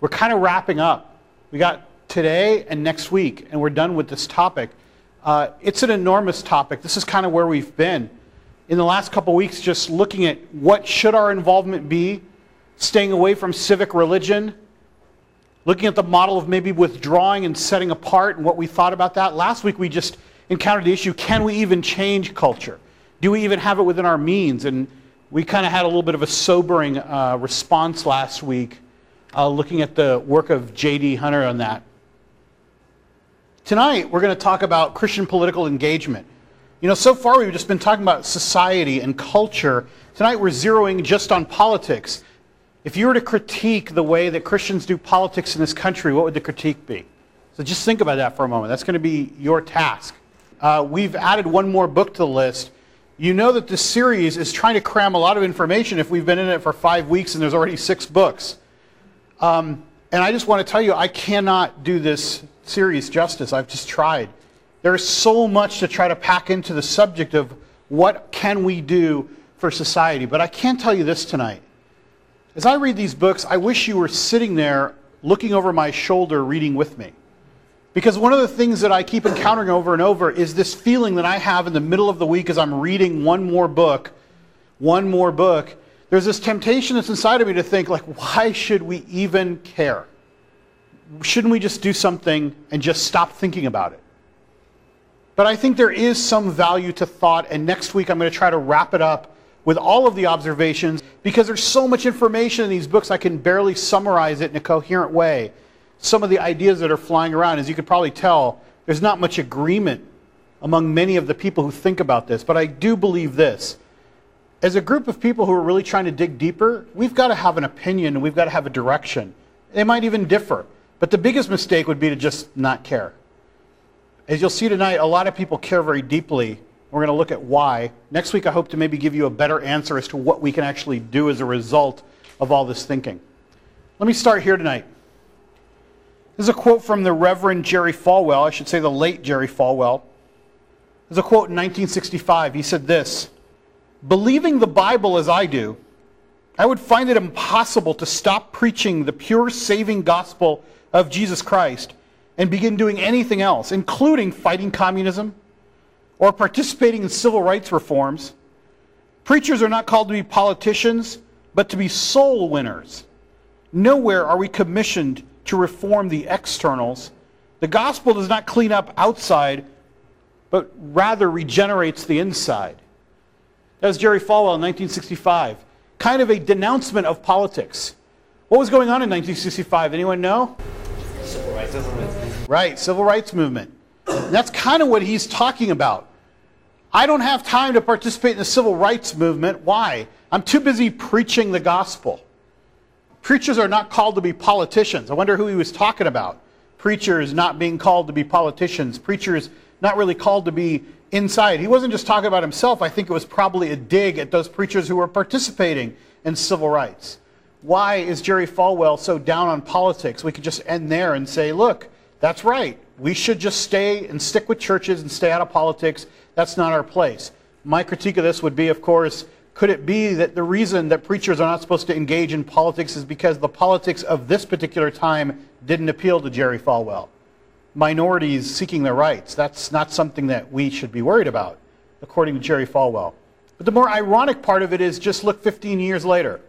We're kind of wrapping up. We got today and next week, and we're done with this topic. It's an enormous topic. This is kind of where we've been in the last couple weeks, just looking at what should our involvement be, staying away from civic religion, looking at the model of maybe withdrawing and setting apart and what we thought about that. Last week we just encountered the issue, can we even change culture? Do we even have it within our means? And we kind of had a little bit of a sobering response last week, looking at the work of J.D. Hunter on that. Tonight we're going to talk about Christian political engagement. You know, so far we've just been talking about society and culture. Tonight we're zeroing just on politics. If you were to critique the way that Christians do politics in this country, what would the critique be? So just think about that for a moment. That's going to be your task. We've added one more book to the list. You know that this series is trying to cram a lot of information if we've been in it for 5 weeks and there's already 6 books. And I just want to tell you, I cannot do this series justice. I've just tried. There's so much to try to pack into the subject of what can we do for society. But I can tell you this tonight. As I read these books, I wish you were sitting there looking over my shoulder reading with me. Because one of the things that I keep encountering over and over is this feeling that I have in the middle of the week as I'm reading one more book, there's this temptation that's inside of me to think, like, why should we even care? Shouldn't we just do something and just stop thinking about it? But I think there is some value to thought, and next week I'm going to try to wrap it up with all of the observations, because there's so much information in these books I can barely summarize it in a coherent way. Some of the ideas that are flying around, as you could probably tell, there's not much agreement among many of the people who think about this, but I do believe this. As a group of people who are really trying to dig deeper, we've got to have an opinion and we've got to have a direction. They might even differ, but the biggest mistake would be to just not care. As you'll see tonight, a lot of people care very deeply. We're going to look at why. Next week, I hope to maybe give you a better answer as to what we can actually do as a result of all this thinking. Let me start here tonight. This is a quote from the Reverend Jerry Falwell, I should say the late Jerry Falwell. There's a quote in 1965. He said this, "Believing the Bible as I do, I would find it impossible to stop preaching the pure saving gospel of Jesus Christ and begin doing anything else, including fighting communism, or participating in civil rights reforms. Preachers are not called to be politicians, but to be soul winners. Nowhere are we commissioned to reform the externals. The gospel does not clean up outside, but rather regenerates the inside." That was Jerry Falwell in 1965. Kind of a denouncement of politics. What was going on in 1965? Anyone know? Civil rights movement. Right, civil rights movement. And that's kind of what he's talking about. I don't have time to participate in the civil rights movement. Why? I'm too busy preaching the gospel. Preachers are not called to be politicians. I wonder who he was talking about. Preachers not being called to be politicians. Preachers not really called to be inside. He wasn't just talking about himself. I think it was probably a dig at those preachers who were participating in civil rights. Why is Jerry Falwell so down on politics? We could just end there and say, look, that's right. We should just stay and stick with churches and stay out of politics. That's not our place. My critique of this would be, of course, could it be that the reason that preachers are not supposed to engage in politics is because the politics of this particular time didn't appeal to Jerry Falwell? Minorities seeking their rights, that's not something that we should be worried about, according to Jerry Falwell. But the more ironic part of it is just look 15 years later.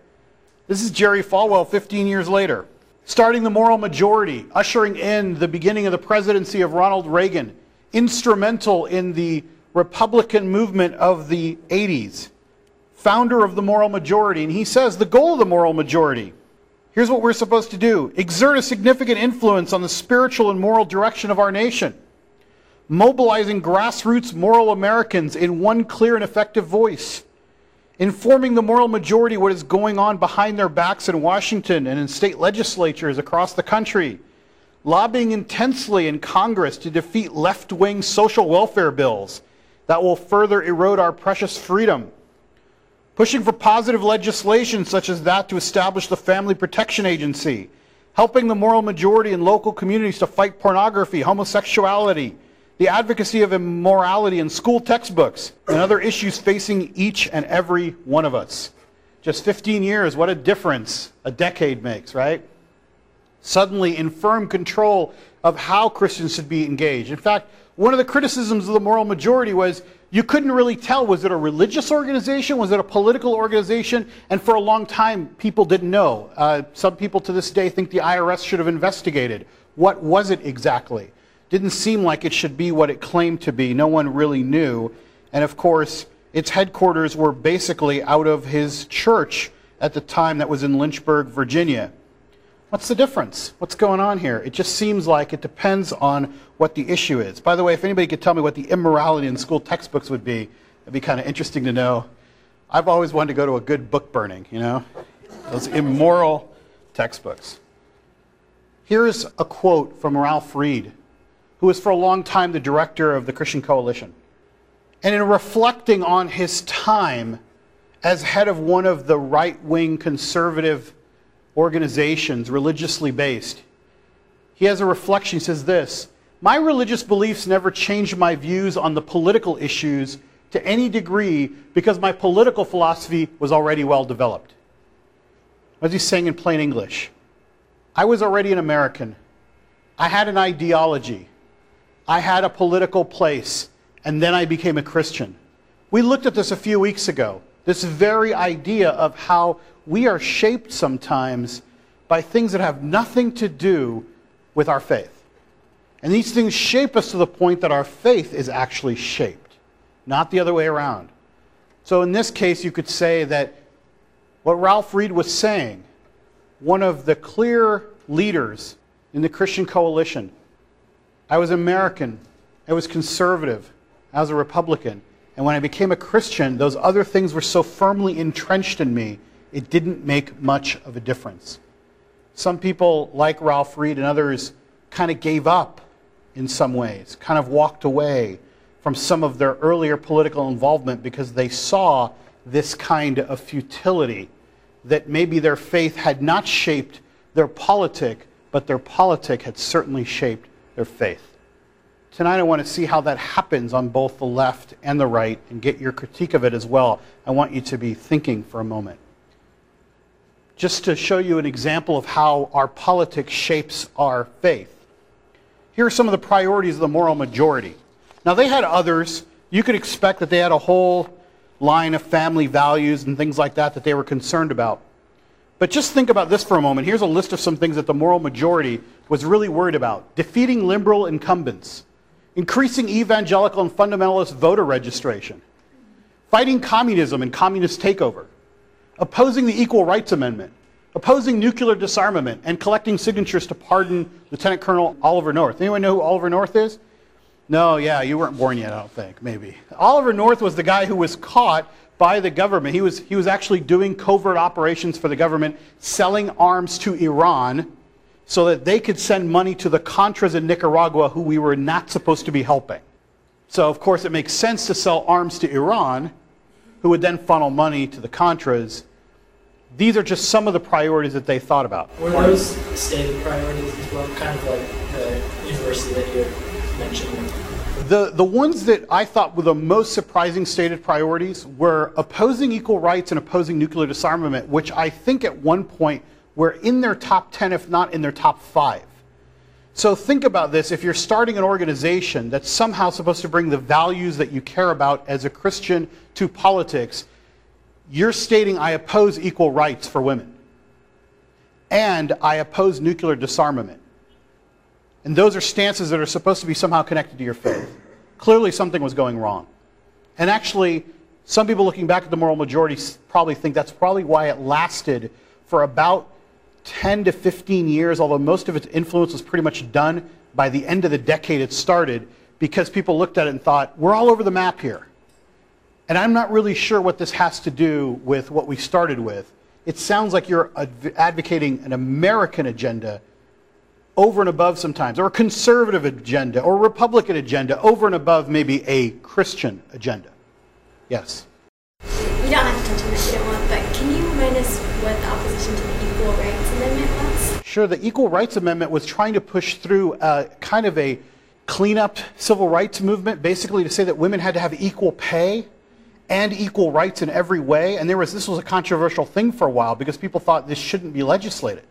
This is Jerry Falwell 15 years later. Starting the Moral Majority, ushering in the beginning of the presidency of Ronald Reagan, instrumental in the Republican movement of the 80s, founder of the Moral Majority. And he says the goal of the Moral Majority, here's what we're supposed to do: exert a significant influence on the spiritual and moral direction of our nation, mobilizing grassroots moral Americans in one clear and effective voice, informing the Moral Majority what is going on behind their backs in Washington and in state legislatures across the country, lobbying intensely in Congress to defeat left-wing social welfare bills that will further erode our precious freedom, pushing for positive legislation such as that to establish the Family Protection Agency, helping the Moral Majority in local communities to fight pornography, homosexuality, the advocacy of immorality in school textbooks, and other issues facing each and every one of us. Just 15 years, what a difference a decade makes, right? suddenly in firm control of how Christians should be engaged. In fact, one of the criticisms of the Moral Majority was you couldn't really tell, was it a religious organization, was it a political organization? And for a long time, people didn't know. Some people to this day think the IRS should have investigated. What was it exactly? Didn't seem like it should be what it claimed to be. No one really knew. And of course, its headquarters were basically out of his church at the time that was in Lynchburg, Virginia. What's the difference? What's going on here? It just seems like it depends on what the issue is. By the way, if anybody could tell me what the immorality in school textbooks would be, it'd be kind of interesting to know. I've always wanted to go to a good book burning, you know? Those immoral textbooks. Here's a quote from Ralph Reed, who was for a long time the director of the Christian Coalition. And in reflecting on his time as head of one of the right-wing conservative organizations, religiously based, he has a reflection. He says this: my religious beliefs never changed my views on the political issues to any degree because my political philosophy was already well developed. As he's saying in plain English, I was already an American. I had an ideology. I had a political place. And then I became a Christian. We looked at this a few weeks ago, this very idea of how we are shaped sometimes by things that have nothing to do with our faith. And these things shape us to the point that our faith is actually shaped, not the other way around. So in this case, you could say that what Ralph Reed was saying, one of the clear leaders in the Christian Coalition, I was American, I was conservative, I was a Republican, and when I became a Christian, those other things were so firmly entrenched in me, it didn't make much of a difference. Some people, like Ralph Reed and others, kind of gave up in some ways, kind of walked away from some of their earlier political involvement because they saw this kind of futility, that maybe their faith had not shaped their politic, but their politic had certainly shaped their faith. Tonight I want to see how that happens on both the left and the right and get your critique of it as well. I want you to be thinking for a moment. Just to show you an example of how our politics shapes our faith. Here are some of the priorities of the Moral Majority. Now they had others. You could expect that they had a whole line of family values and things like that that they were concerned about. But just think about this for a moment. Here's a list of some things that the Moral Majority was really worried about. Defeating liberal incumbents. Increasing evangelical and fundamentalist voter registration, fighting communism and communist takeover, opposing the Equal Rights Amendment, opposing nuclear disarmament, and collecting signatures to pardon Lieutenant Colonel Oliver North. Anyone know who Oliver North is? No, yeah, you weren't born yet, I don't think, maybe. Oliver North was the guy who was caught by the government. He was actually doing covert operations for the government, selling arms to Iran, so that they could send money to the Contras in Nicaragua, who we were not supposed to be helping. So of course it makes sense to sell arms to Iran, who would then funnel money to the Contras. These are just some of the priorities that they thought about. Were those stated priorities as well, kind of like the university that you mentioned? The ones that I thought were the most surprising stated priorities were opposing equal rights and opposing nuclear disarmament, which I think at one point were in their top 10, if not in their top 5. So think about this. If you're starting an organization that's somehow supposed to bring the values that you care about as a Christian to politics, you're stating, I oppose equal rights for women. And I oppose nuclear disarmament. And those are stances that are supposed to be somehow connected to your faith. Clearly something was going wrong. And actually, some people looking back at the Moral Majority probably think that's probably why it lasted for about 10 to 15 years, although most of its influence was pretty much done by the end of the decade it started, because people looked at it and thought, we're all over the map here. And I'm not really sure what this has to do with what we started with. It sounds like you're advocating an American agenda over and above sometimes, or a conservative agenda, or a Republican agenda over and above maybe a Christian agenda. Yes? You don't have to touch on this, you don't want, but can you remind us what the opposition to the Equal Rights Amendment was? Sure, the Equal Rights Amendment was trying to push through kind of a cleanup civil rights movement, basically to say that women had to have equal pay and equal rights in every way. And this was a controversial thing for a while because people thought this shouldn't be legislated.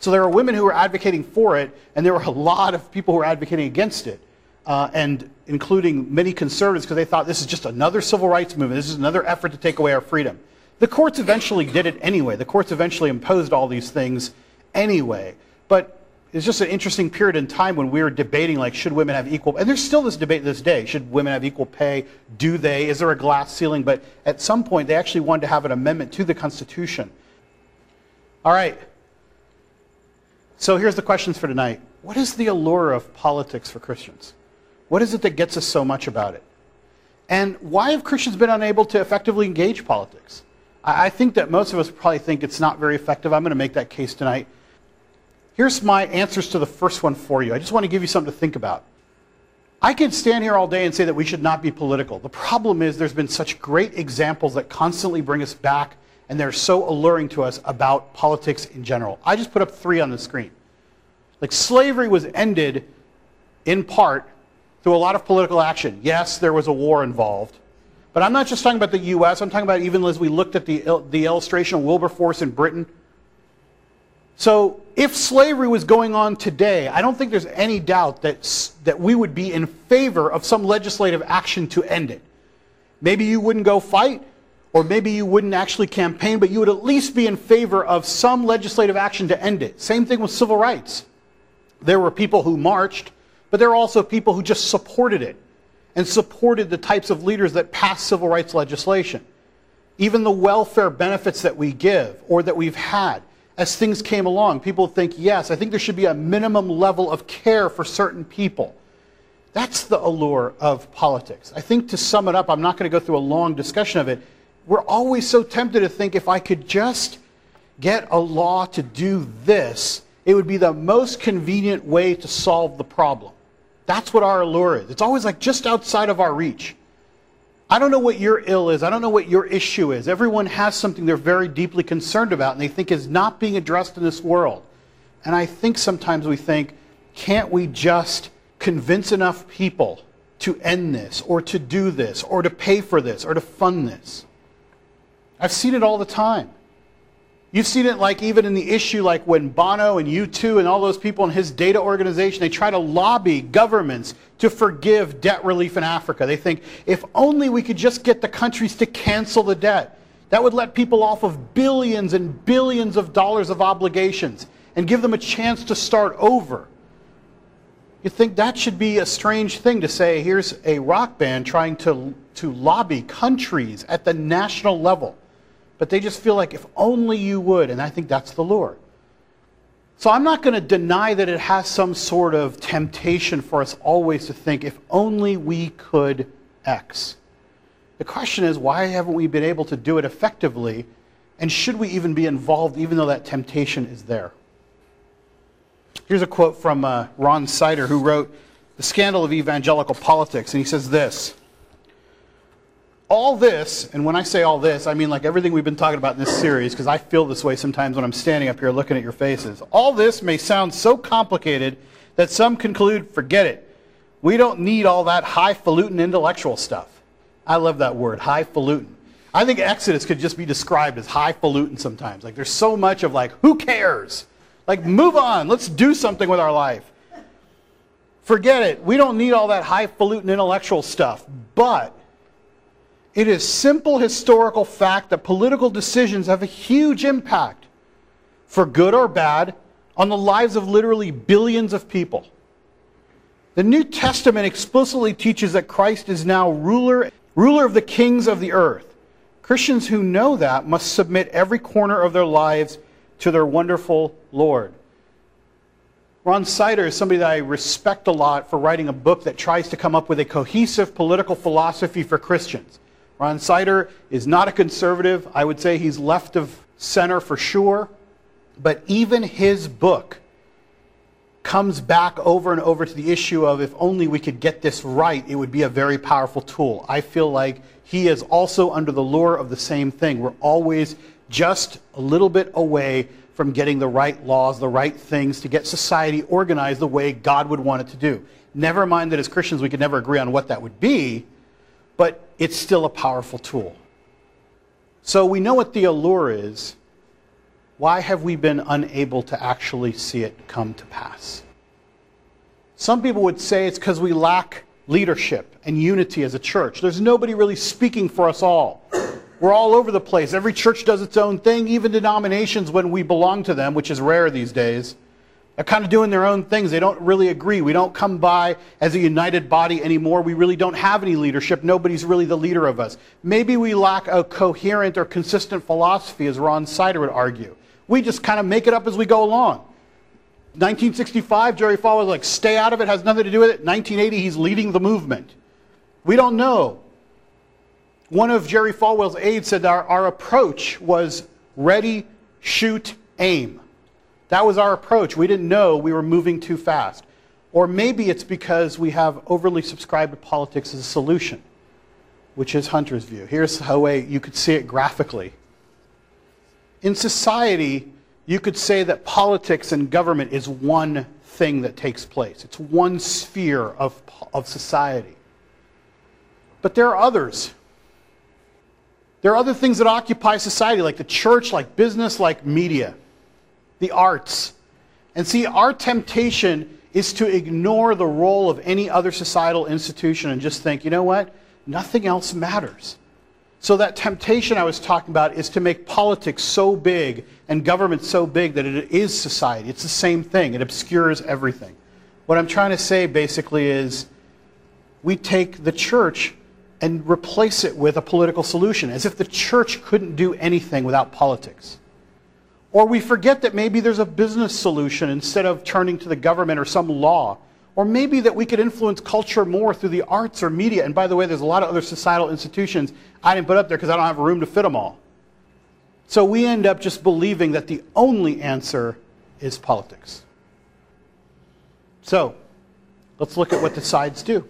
So there are women who are advocating for it, and there are a lot of people who are advocating against it, and including many conservatives, because they thought this is just another civil rights movement. This is another effort to take away our freedom. The courts eventually did it anyway. The courts eventually imposed all these things anyway. But it's just an interesting period in time when we were debating, like, should women have equal, and there's still this debate to this day, should women have equal pay? Do they? Is there a glass ceiling? But at some point, they actually wanted to have an amendment to the Constitution. All right. So here's the questions for tonight. What is the allure of politics for Christians? What is it that gets us so much about it? And why have Christians been unable to effectively engage politics? I think that most of us probably think it's not very effective. I'm going to make that case tonight. Here's my answers to the first one for you. I just want to give you something to think about. I could stand here all day and say that we should not be political. The problem is there's been such great examples that constantly bring us back, and they're so alluring to us about politics in general. I just put up 3 on the screen. Like, slavery was ended in part through a lot of political action. Yes, there was a war involved. But I'm not just talking about the U.S. I'm talking about even as we looked at the illustration of Wilberforce in Britain. So if slavery was going on today, I don't think there's any doubt that we would be in favor of some legislative action to end it. Maybe you wouldn't go fight, or maybe you wouldn't actually campaign, but you would at least be in favor of some legislative action to end it. Same thing with civil rights. There were people who marched, but there were also people who just supported it and supported the types of leaders that passed civil rights legislation. Even the welfare benefits that we give or that we've had, as things came along, people think, yes, I think there should be a minimum level of care for certain people. That's the allure of politics. I think, to sum it up, I'm not going to go through a long discussion of it. We're always so tempted to think, if I could just get a law to do this, it would be the most convenient way to solve the problem. That's what our allure is. It's always like just outside of our reach. I don't know what your ill is. I don't know what your issue is. Everyone has something they're very deeply concerned about and they think is not being addressed in this world. And I think sometimes we think, can't we just convince enough people to end this, or to do this, or to pay for this, or to fund this? I've seen it all the time. You've seen it, like, even in the issue, like when Bono and U2 and all those people in his data organization, they try to lobby governments to forgive debt relief in Africa. They think, if only we could just get the countries to cancel the debt, that would let people off of billions and billions of dollars of obligations and give them a chance to start over. You think that should be a strange thing to say, here's a rock band trying to lobby countries at the national level. But they just feel like, if only you would, and I think that's the lure. So I'm not going to deny that it has some sort of temptation for us always to think, if only we could X. The question is, why haven't we been able to do it effectively, and should we even be involved, even though that temptation is there? Here's a quote from Ron Sider, who wrote The Scandal of Evangelical Politics, and he says this. All this, and when I say all this, I mean like everything we've been talking about in this series, because I feel this way sometimes when I'm standing up here looking at your faces. All this may sound so complicated that some conclude, forget it. We don't need all that highfalutin intellectual stuff. I love that word, highfalutin. I think Exodus could just be described as highfalutin sometimes. Like, there's so much of, like, who cares? Like, move on, let's do something with our life. Forget it, we don't need all that highfalutin intellectual stuff, but it is simple historical fact that political decisions have a huge impact, for good or bad, on the lives of literally billions of people. The New Testament explicitly teaches that Christ is now ruler of the kings of the earth. Christians who know that must submit every corner of their lives to their wonderful Lord. Ron Sider is somebody that I respect a lot for writing a book that tries to come up with a cohesive political philosophy for Christians. Ron Sider is not a conservative. I would say he's left of center for sure. But even his book comes back over and over to the issue of, if only we could get this right, it would be a very powerful tool. I feel like he is also under the lure of the same thing. We're always just a little bit away from getting the right laws, the right things, to get society organized the way God would want it to do. Never mind that as Christians we could never agree on what that would be, but it's still a powerful tool. So we know what the allure is. Why have we been unable to actually see it come to pass? Some people would say it's because we lack leadership and unity as a church. There's nobody really speaking for us all. We're all over the place. Every church does its own thing, even denominations when we belong to them, which is rare these days. They're kind of doing their own things. They don't really agree. We don't come by as a united body anymore. We really don't have any leadership. Nobody's really the leader of us. Maybe we lack a coherent or consistent philosophy, as Ron Sider would argue. We just kind of make it up as we go along. 1965, Jerry Falwell was like, stay out of it, has nothing to do with it. 1980, he's leading the movement. We don't know. One of Jerry Falwell's aides said our approach was ready, shoot, aim. That was our approach. We didn't know we were moving too fast. Or maybe it's because we have overly subscribed to politics as a solution, which is Hunter's view. Here's a way you could see it graphically. In society, you could say that politics and government is one thing that takes place. It's one sphere of society. But there are others. There are other things that occupy society, like the church, like business, like media, the arts. And see, our temptation is to ignore the role of any other societal institution and just think, you know what? Nothing else matters. So that temptation I was talking about is to make politics so big and government so big that it is society. It's the same thing. It obscures everything. What I'm trying to say basically is we take the church and replace it with a political solution, as if the church couldn't do anything without politics. Or we forget that maybe there's a business solution instead of turning to the government or some law. Or maybe that we could influence culture more through the arts or media. And by the way, there's a lot of other societal institutions I didn't put up there because I don't have room to fit them all. So we end up just believing that the only answer is politics. So let's look at what the sides do.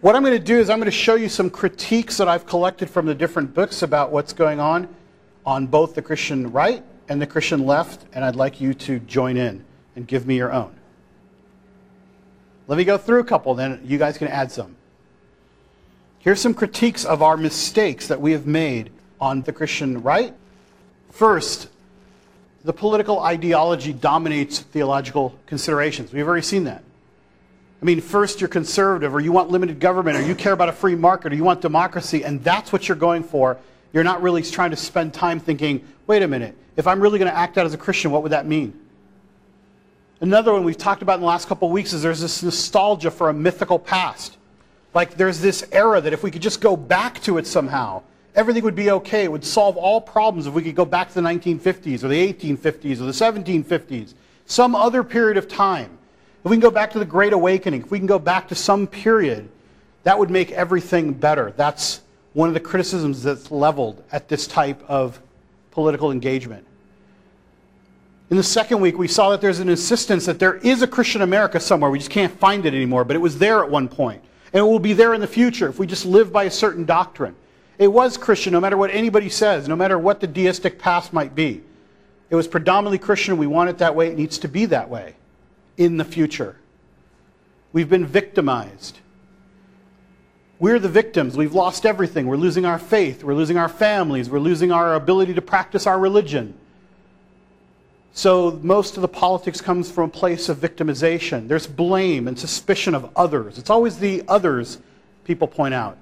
What I'm going to do is I'm going to show you some critiques that I've collected from the different books about what's going on both the Christian right and the Christian left, and I'd like you to join in and give me your own. Let me go through a couple, then you guys can add some. Here's some critiques of our mistakes that we have made on the Christian right. First, the political ideology dominates theological considerations. We've already seen that. I mean, first you're conservative, or you want limited government, or you care about a free market, or you want democracy, and that's what you're going for. You're not really trying to spend time thinking, wait a minute, if I'm really going to act out as a Christian, what would that mean? Another one we've talked about in the last couple of weeks is there's this nostalgia for a mythical past. Like there's this era that if we could just go back to it somehow, everything would be okay. It would solve all problems if we could go back to the 1950s or the 1850s or the 1750s, some other period of time. If we can go back to the Great Awakening, if we can go back to some period, that would make everything better. That's one of the criticisms that's leveled at this type of political engagement. In the second week, we saw that there's an insistence that there is a Christian America somewhere. We just can't find it anymore, but it was there at one point. And it will be there in the future if we just live by a certain doctrine. It was Christian, no matter what anybody says, no matter what the deistic past might be. It was predominantly Christian. We want it that way. It needs to be that way in the future. We've been victimized. We're the victims. We've lost everything. We're losing our faith. We're losing our families. We're losing our ability to practice our religion. So most of the politics comes from a place of victimization. There's blame and suspicion of others. It's always the others people point out.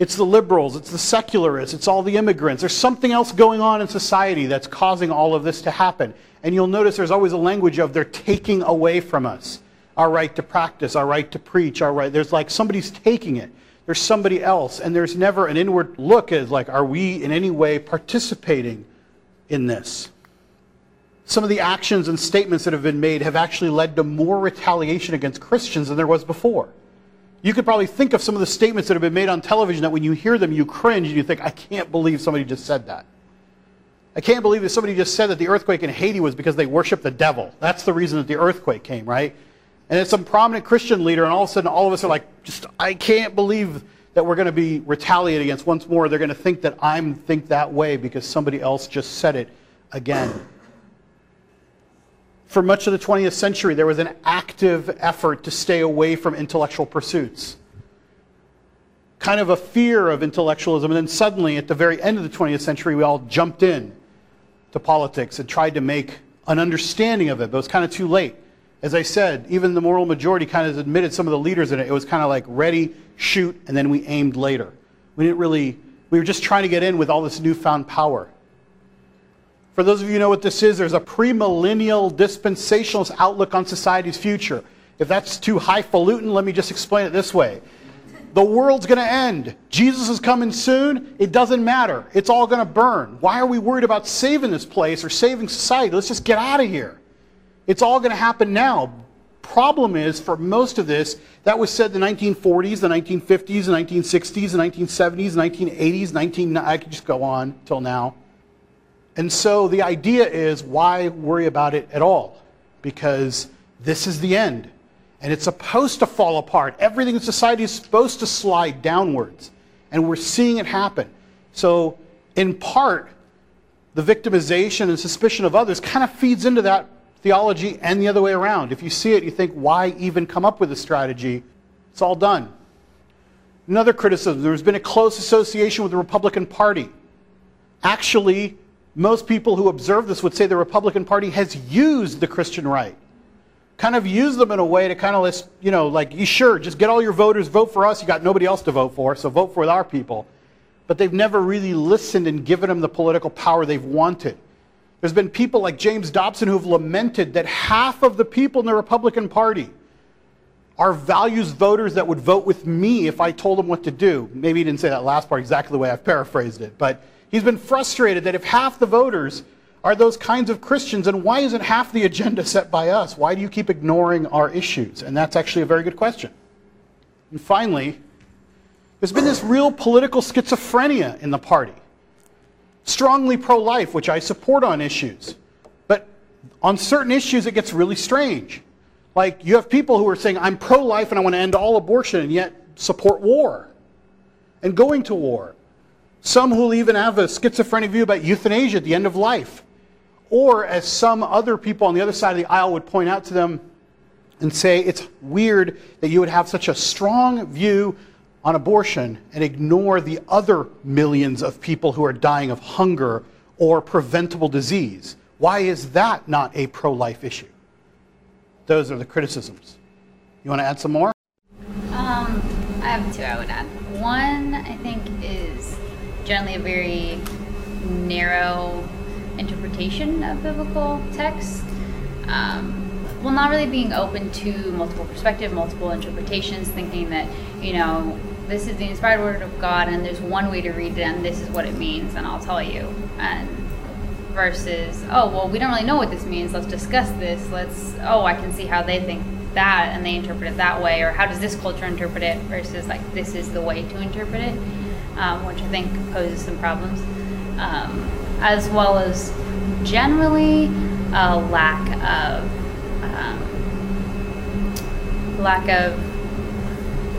It's the liberals. It's the secularists. It's all the immigrants. There's something else going on in society that's causing all of this to happen. And you'll notice there's always a language of they're taking away from us. Our right to practice, our right to preach, our right. There's like somebody's taking it. There's somebody else. And there's never an inward look at like, are we in any way participating in this? Some of the actions and statements that have been made have actually led to more retaliation against Christians than there was before. You could probably think of some of the statements that have been made on television that when you hear them, you cringe and you think, I can't believe somebody just said that. I can't believe that somebody just said that the earthquake in Haiti was because they worship the devil. That's the reason that the earthquake came, right? And it's some prominent Christian leader, and all of a sudden all of us are like, just, I can't believe that we're going to be retaliated against once more. They're going to think that I'm think that way because somebody else just said it again. For much of the 20th century, there was an active effort to stay away from intellectual pursuits. Kind of a fear of intellectualism, and then suddenly at the very end of the 20th century, we all jumped in. to politics and tried to make an understanding of it, but it was kind of too late. As I said, even the Moral Majority kind of admitted, some of the leaders in it, it was kind of like ready, shoot, and then we aimed later. We didn't really, we were just trying to get in with all this newfound power. For those of you who know what this is, there's a premillennial dispensationalist outlook on society's future. If that's too highfalutin, let me just explain it this way. The world's going to end. Jesus is coming soon. It doesn't matter. It's all going to burn. Why are we worried about saving this place or saving society? Let's just get out of here. It's all going to happen now. Problem is, for most of this, that was said in the 1940s, the 1950s, the 1960s, the 1970s, the 1980s, I could just go on till now. And so the idea is, why worry about it at all? Because this is the end. And it's supposed to fall apart. Everything in society is supposed to slide downwards. And we're seeing it happen. So, in part, the victimization and suspicion of others kind of feeds into that theology and the other way around. If you see it, you think, why even come up with a strategy? It's all done. Another criticism, there's been a close association with the Republican Party. Actually, most people who observe this would say the Republican Party has used the Christian right. Kind of use them in a way to kind of, you know, like, you sure, just get all your voters, vote for us, you got nobody else to vote for, so vote for our people. But they've never really listened and given them the political power they've wanted. There's been people like James Dobson who have lamented that half of the people in the Republican Party are values voters that would vote with me if I told them what to do. Maybe he didn't say that last part exactly the way I've paraphrased it, but he's been frustrated that if half the voters are those kinds of Christians, and why isn't half the agenda set by us? Why do you keep ignoring our issues? And that's actually a very good question. And finally, there's been this real political schizophrenia in the party. Strongly pro-life, which I support on issues. But on certain issues, it gets really strange. Like, you have people who are saying, I'm pro-life and I want to end all abortion, and yet support war and going to war. Some who even have a schizophrenic view about euthanasia at the end of life. Or, as some other people on the other side of the aisle would point out to them and say, it's weird that you would have such a strong view on abortion and ignore the other millions of people who are dying of hunger or preventable disease. Why is that not a pro-life issue? Those are the criticisms. You want to add some more? I have two I would add. One, I think, is generally a very narrow interpretation of biblical texts. Well, not really being open to multiple perspectives, multiple interpretations, thinking that, you know, this is the inspired word of God and there's one way to read it and this is what it means and I'll tell you. And versus, oh, well, we don't really know what this means, let's discuss this, let's, oh, I can see how they think that and they interpret it that way, or how does this culture interpret it, versus like, this is the way to interpret it. Which I think poses some problems, as well as generally a lack of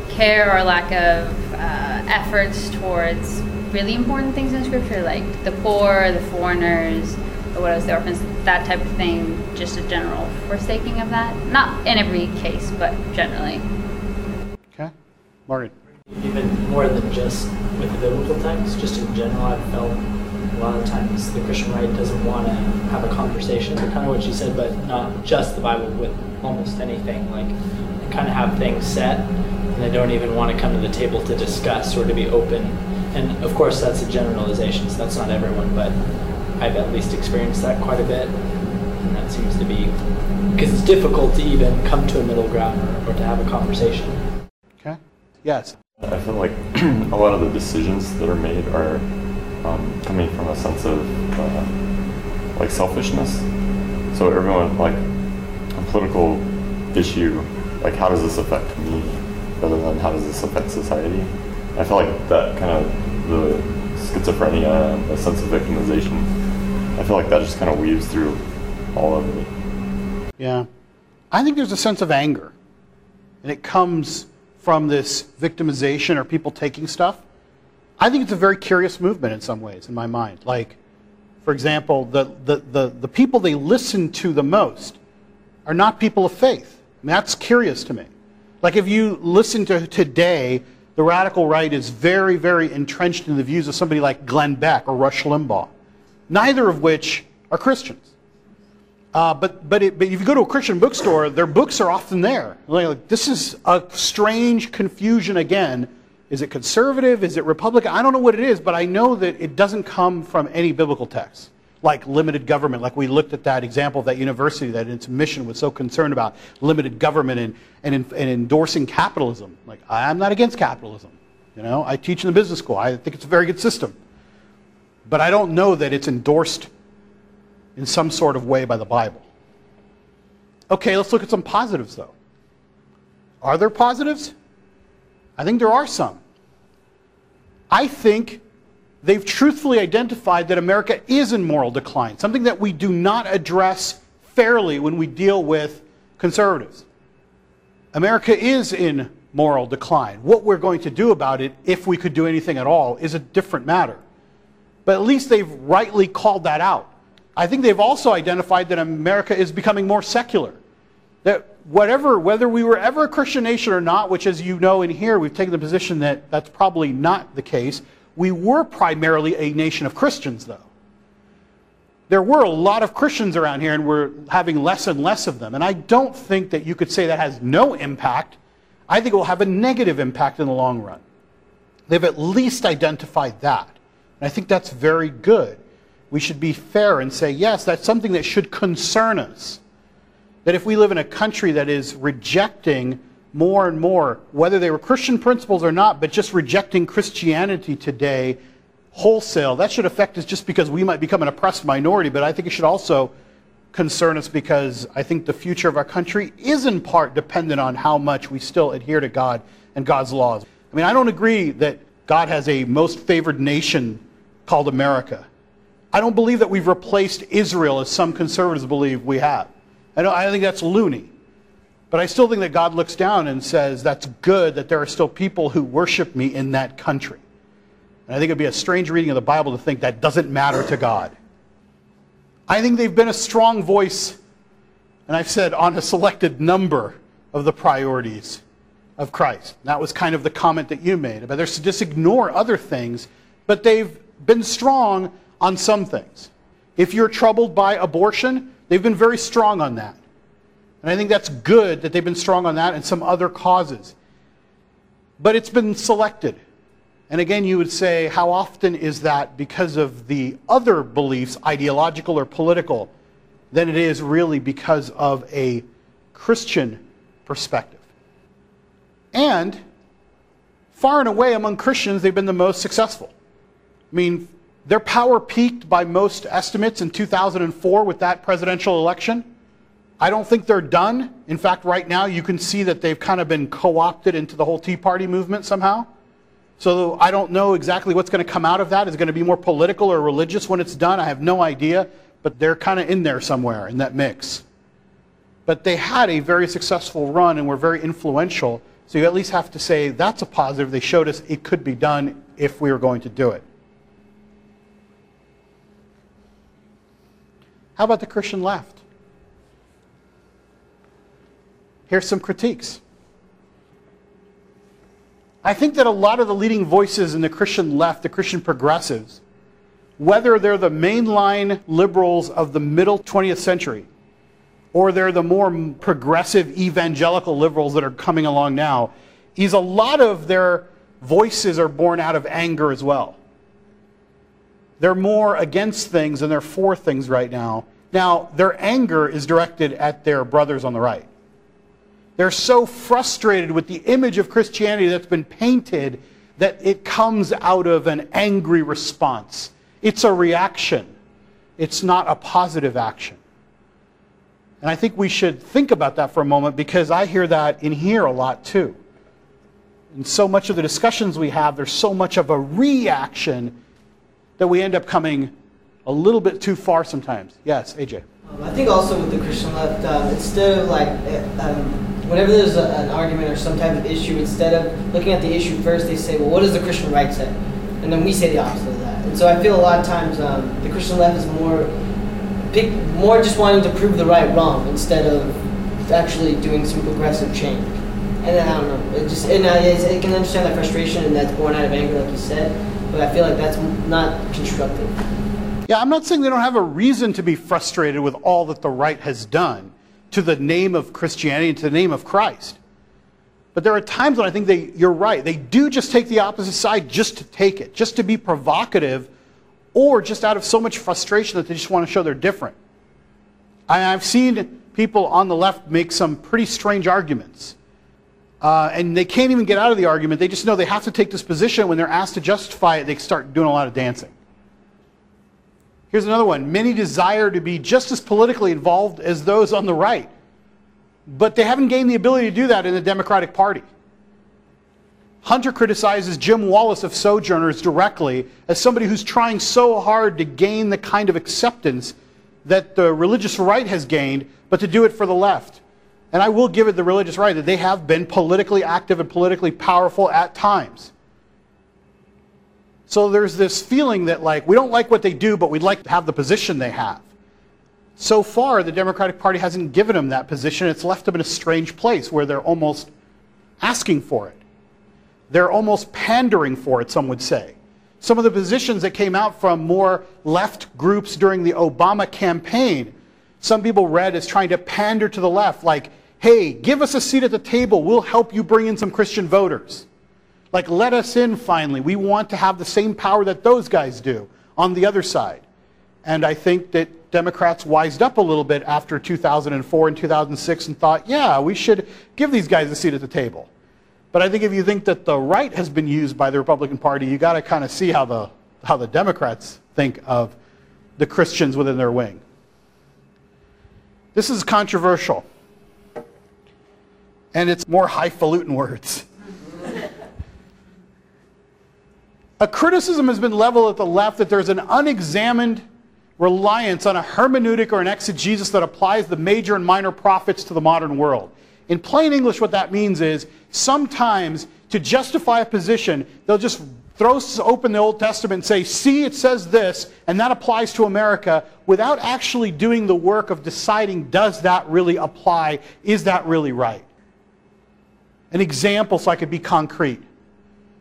care or lack of efforts towards really important things in Scripture, like the poor, the foreigners, the widows, the orphans, that type of thing. Just a general forsaking of that. Not in every case, but generally. Okay, Margaret. Even more than just with the biblical text, just in general, I've felt a lot of times the Christian right doesn't want to have a conversation, kind of what you said, but not just the Bible, with almost anything. Like, they kind of have things set, and they don't even want to come to the table to discuss or to be open. And of course, that's a generalization, so that's not everyone, but I've at least experienced that quite a bit. And that seems to be, because it's difficult to even come to a middle ground or to have a conversation. Okay. Yes. I feel like a lot of the decisions that are made are coming from a sense of like selfishness. So everyone, like a political issue, like how does this affect me, rather than how does this affect society. I feel like that kind of, the schizophrenia and the sense of victimization, I feel like that just kind of weaves through all of it. Yeah. I think there's a sense of anger, and it comes from this victimization or people taking stuff. I think it's a very curious movement in some ways, in my mind. Like, for example, the people they listen to the most are not people of faith. I mean, that's curious to me. Like, if you listen to today, the radical right is very, very entrenched in the views of somebody like Glenn Beck or Rush Limbaugh, neither of which are Christians. But if you go to a Christian bookstore, their books are often there. Like, this is a strange confusion again. Is it conservative? Is it Republican? I don't know what it is, but I know that it doesn't come from any biblical text, like limited government, like we looked at that example of that university that its mission was so concerned about limited government and endorsing capitalism. Like, I'm not against capitalism. You know, I teach in the business school. I think it's a very good system. But I don't know that it's endorsed in some sort of way by the Bible. Okay, let's look at some positives, though. Are there positives? I think there are some. I think they've truthfully identified that America is in moral decline, something that we do not address fairly when we deal with conservatives. America is in moral decline. What we're going to do about it, if we could do anything at all, is a different matter. But at least they've rightly called that out. I think they've also identified that America is becoming more secular. That whether we were ever a Christian nation or not, which, as you know in here, we've taken the position that that's probably not the case. We were primarily a nation of Christians, though. There were a lot of Christians around here, and we're having less and less of them. And I don't think that you could say that has no impact. I think it will have a negative impact in the long run. They've at least identified that. And I think that's very good. We should be fair and say, yes, that's something that should concern us. That if we live in a country that is rejecting more and more, whether they were Christian principles or not, but just rejecting Christianity today wholesale, that should affect us just because we might become an oppressed minority, but I think it should also concern us because I think the future of our country is in part dependent on how much we still adhere to God and God's laws. I mean, I don't agree that God has a most favored nation called America. I don't believe that we've replaced Israel as some conservatives believe we have. I think that's loony. But I still think that God looks down and says, that's good that there are still people who worship me in that country. And I think it would be a strange reading of the Bible to think that doesn't matter to God. I think they've been a strong voice, and I've said, on a selected number of the priorities of Christ. And that was kind of the comment that you made about they're to just ignore other things, but they've been strong on some things. If you're troubled by abortion, they've been very strong on that. And I think that's good that they've been strong on that and some other causes. But it's been selected. And again, you would say, how often is that because of the other beliefs, ideological or political, than it is really because of a Christian perspective? And far and away among Christians, they've been the most successful. I mean, their power peaked by most estimates in 2004 with that presidential election. I don't think they're done. In fact, right now you can see that they've kind of been co-opted into the whole Tea Party movement somehow. So I don't know exactly what's going to come out of that. Is it going to be more political or religious when it's done? I have no idea, but they're kind of in there somewhere in that mix. But they had a very successful run and were very influential, so you at least have to say that's a positive. They showed us it could be done if we were going to do it. How about the Christian left? Here's some critiques. I think that a lot of the leading voices in the Christian left, the Christian progressives, whether they're the mainline liberals of the middle 20th century, or they're the more progressive evangelical liberals that are coming along now, is a lot of their voices are born out of anger as well. They're more against things than they're for things right now. Now, their anger is directed at their brothers on the right. They're so frustrated with the image of Christianity that's been painted that it comes out of an angry response. It's a reaction. It's not a positive action. And I think we should think about that for a moment because I hear that in here a lot too. In so much of the discussions we have, there's so much of a reaction that we end up coming a little bit too far sometimes. Yes, AJ. I think also with the Christian left, instead of like, whenever there's an argument or some type of issue, instead of looking at the issue first, they say, well, what does the Christian right say? And then we say the opposite of that. And so I feel a lot of times the Christian left is more just wanting to prove the right wrong instead of actually doing some progressive change. And then, I don't know, it can understand that frustration and that's born out of anger, like you said. But I feel like that's not constructive. Yeah, I'm not saying they don't have a reason to be frustrated with all that the right has done to the name of Christianity and to the name of Christ. But there are times when I think you're right. They do just take the opposite side just to take it, just to be provocative, or just out of so much frustration that they just want to show they're different. I've seen people on the left make some pretty strange arguments. And they can't even get out of the argument. They just know they have to take this position. When they're asked to justify it, they start doing a lot of dancing. Here's another one. Many desire to be just as politically involved as those on the right, but they haven't gained the ability to do that in the Democratic Party. Hunter criticizes Jim Wallis of Sojourners directly as somebody who's trying so hard to gain the kind of acceptance that the religious right has gained, but to do it for the left. And I will give it the religious right that they have been politically active and politically powerful at times. So there's this feeling that, like, we don't like what they do, but we'd like to have the position they have. So far, the Democratic Party hasn't given them that position. It's left them in a strange place where they're almost asking for it. They're almost pandering for it, some would say. Some of the positions that came out from more left groups during the Obama campaign, some people read as trying to pander to the left, like, hey, give us a seat at the table. We'll help you bring in some Christian voters. Like, let us in finally. We want to have the same power that those guys do on the other side. And I think that Democrats wised up a little bit after 2004 and 2006 and thought, yeah, we should give these guys a seat at the table. But I think if you think that the right has been used by the Republican Party, you got to kind of see how the Democrats think of the Christians within their wing. This is controversial, and it's more highfalutin words. A criticism has been leveled at the left that there's an unexamined reliance on a hermeneutic or an exegesis that applies the major and minor prophets to the modern world. In plain English, what that means is sometimes to justify a position, they'll just throw open the Old Testament and say, see, it says this, and that applies to America, without actually doing the work of deciding, does that really apply? Is that really right? An example so I could be concrete.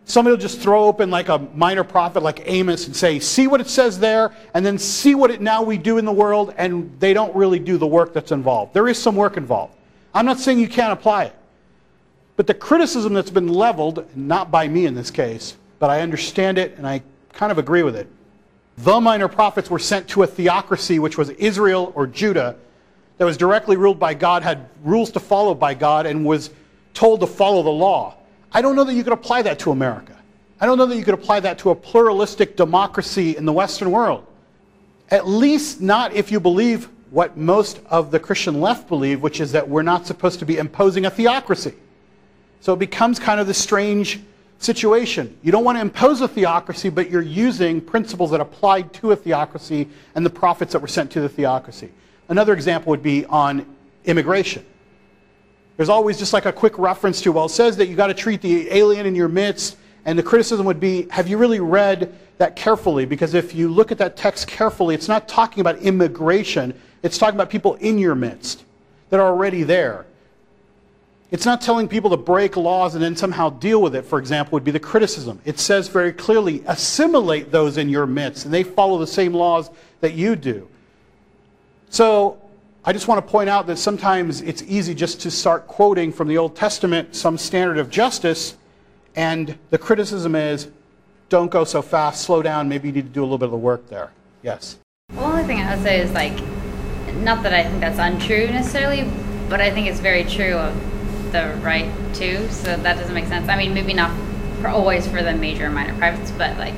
Somebody will just throw open like a minor prophet like Amos and say, see what it says there, and then see what it now we do in the world, and they don't really do the work that's involved. There is some work involved. I'm not saying you can't apply it. But the criticism that's been leveled, not by me in this case, but I understand it and I kind of agree with it. The minor prophets were sent to a theocracy, which was Israel or Judah, that was directly ruled by God, had rules to follow by God, and was told to follow the law. I don't know that you could apply that to America. I don't know that you could apply that to a pluralistic democracy in the Western world. At least not if you believe what most of the Christian left believe, which is that we're not supposed to be imposing a theocracy. So it becomes kind of this strange situation. You don't want to impose a theocracy, but you're using principles that applied to a theocracy and the prophets that were sent to the theocracy. Another example would be on immigration. There's always just like a quick reference to, well, it says that you got to treat the alien in your midst, and the criticism would be, have you really read that carefully? Because if you look at that text carefully, it's not talking about immigration, it's talking about people in your midst that are already there. It's not telling people to break laws and then somehow deal with it, for example, would be the criticism. It says very clearly, assimilate those in your midst, and they follow the same laws that you do. So I just want to point out that sometimes it's easy just to start quoting from the Old Testament some standard of justice, and the criticism is, don't go so fast, slow down, maybe you need to do a little bit of the work there. Yes? The only thing I would say is, like, not that I think that's untrue necessarily, but I think it's very true of the right too, so that doesn't make sense. I mean, maybe not always for the major and minor privates, but like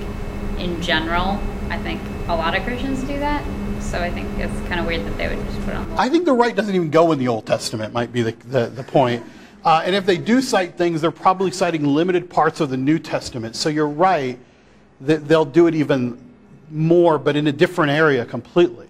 in general, I think a lot of Christians do that. So I think it's kind of weird that they would just put it on the I think the right doesn't even go in the Old Testament, might be the point. And if they do cite things, they're probably citing limited parts of the New Testament. So you're right that they'll do it even more, but in a different area completely.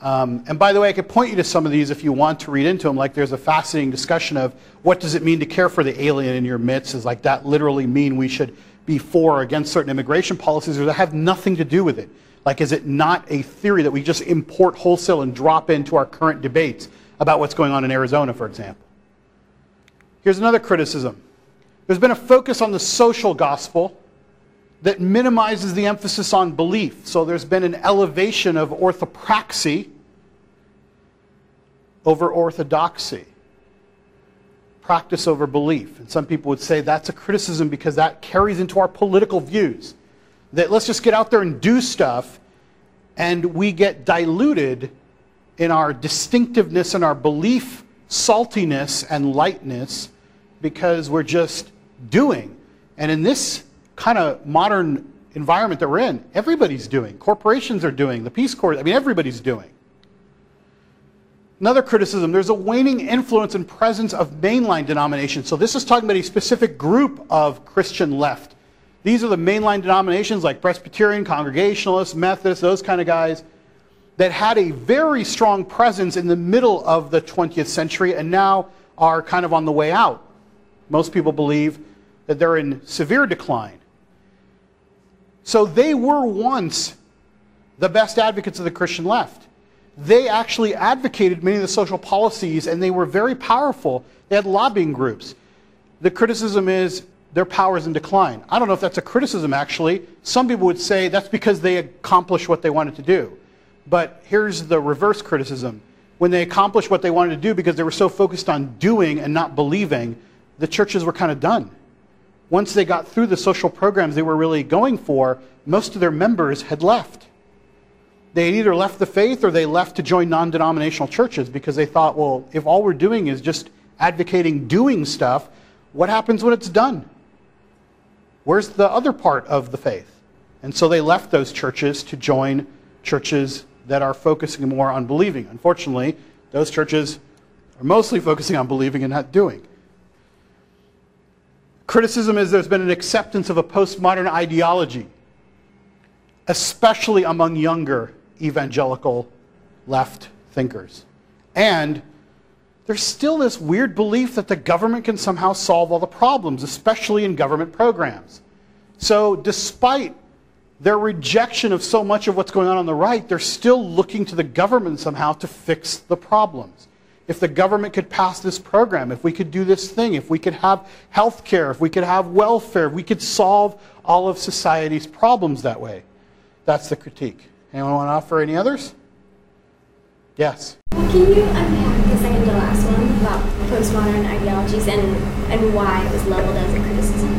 And by the way, I could point you to some of these if you want to read into them. Like there's a fascinating discussion of what does it mean to care for the alien in your midst? Is like that literally mean we should be for or against certain immigration policies, or that have nothing to do with it? Like, is it not a theory that we just import wholesale and drop into our current debates about what's going on in Arizona, for example? Here's another criticism. There's been a focus on the social gospel that minimizes the emphasis on belief. So there's been an elevation of orthopraxy over orthodoxy, practice over belief. And some people would say that's a criticism because that carries into our political views, that let's just get out there and do stuff, and we get diluted in our distinctiveness and our belief saltiness and lightness because we're just doing. And in this kind of modern environment that we're in, everybody's doing. Corporations are doing. The Peace Corps, I mean, everybody's doing. Another criticism, there's a waning influence and presence of mainline denominations. So this is talking about a specific group of Christian left. These are the mainline denominations like Presbyterian, Congregationalists, Methodists, those kind of guys that had a very strong presence in the middle of the 20th century and now are kind of on the way out. Most people believe that they're in severe decline. So they were once the best advocates of the Christian left. They actually advocated many of the social policies, and they were very powerful. They had lobbying groups. The criticism is their power is in decline. I don't know if that's a criticism, actually. Some people would say that's because they accomplished what they wanted to do. But here's the reverse criticism. When they accomplished what they wanted to do because they were so focused on doing and not believing, the churches were kind of done. Once they got through the social programs they were really going for, most of their members had left. They had either left the faith or they left to join non-denominational churches because they thought, well, if all we're doing is just advocating doing stuff, what happens when it's done? Where's the other part of the faith? And so they left those churches to join churches that are focusing more on believing. Unfortunately, those churches are mostly focusing on believing and not doing. Criticism is there's been an acceptance of a postmodern ideology, especially among younger evangelical left thinkers. And there's still this weird belief that the government can somehow solve all the problems, especially in government programs. So despite their rejection of so much of what's going on the right, they're still looking to the government somehow to fix the problems. If the government could pass this program, if we could do this thing, if we could have health care, if we could have welfare, we could solve all of society's problems that way. That's the critique. Anyone want to offer any others? Yes? Can you unpack the second to last one about postmodern ideologies and why it was leveled as a criticism?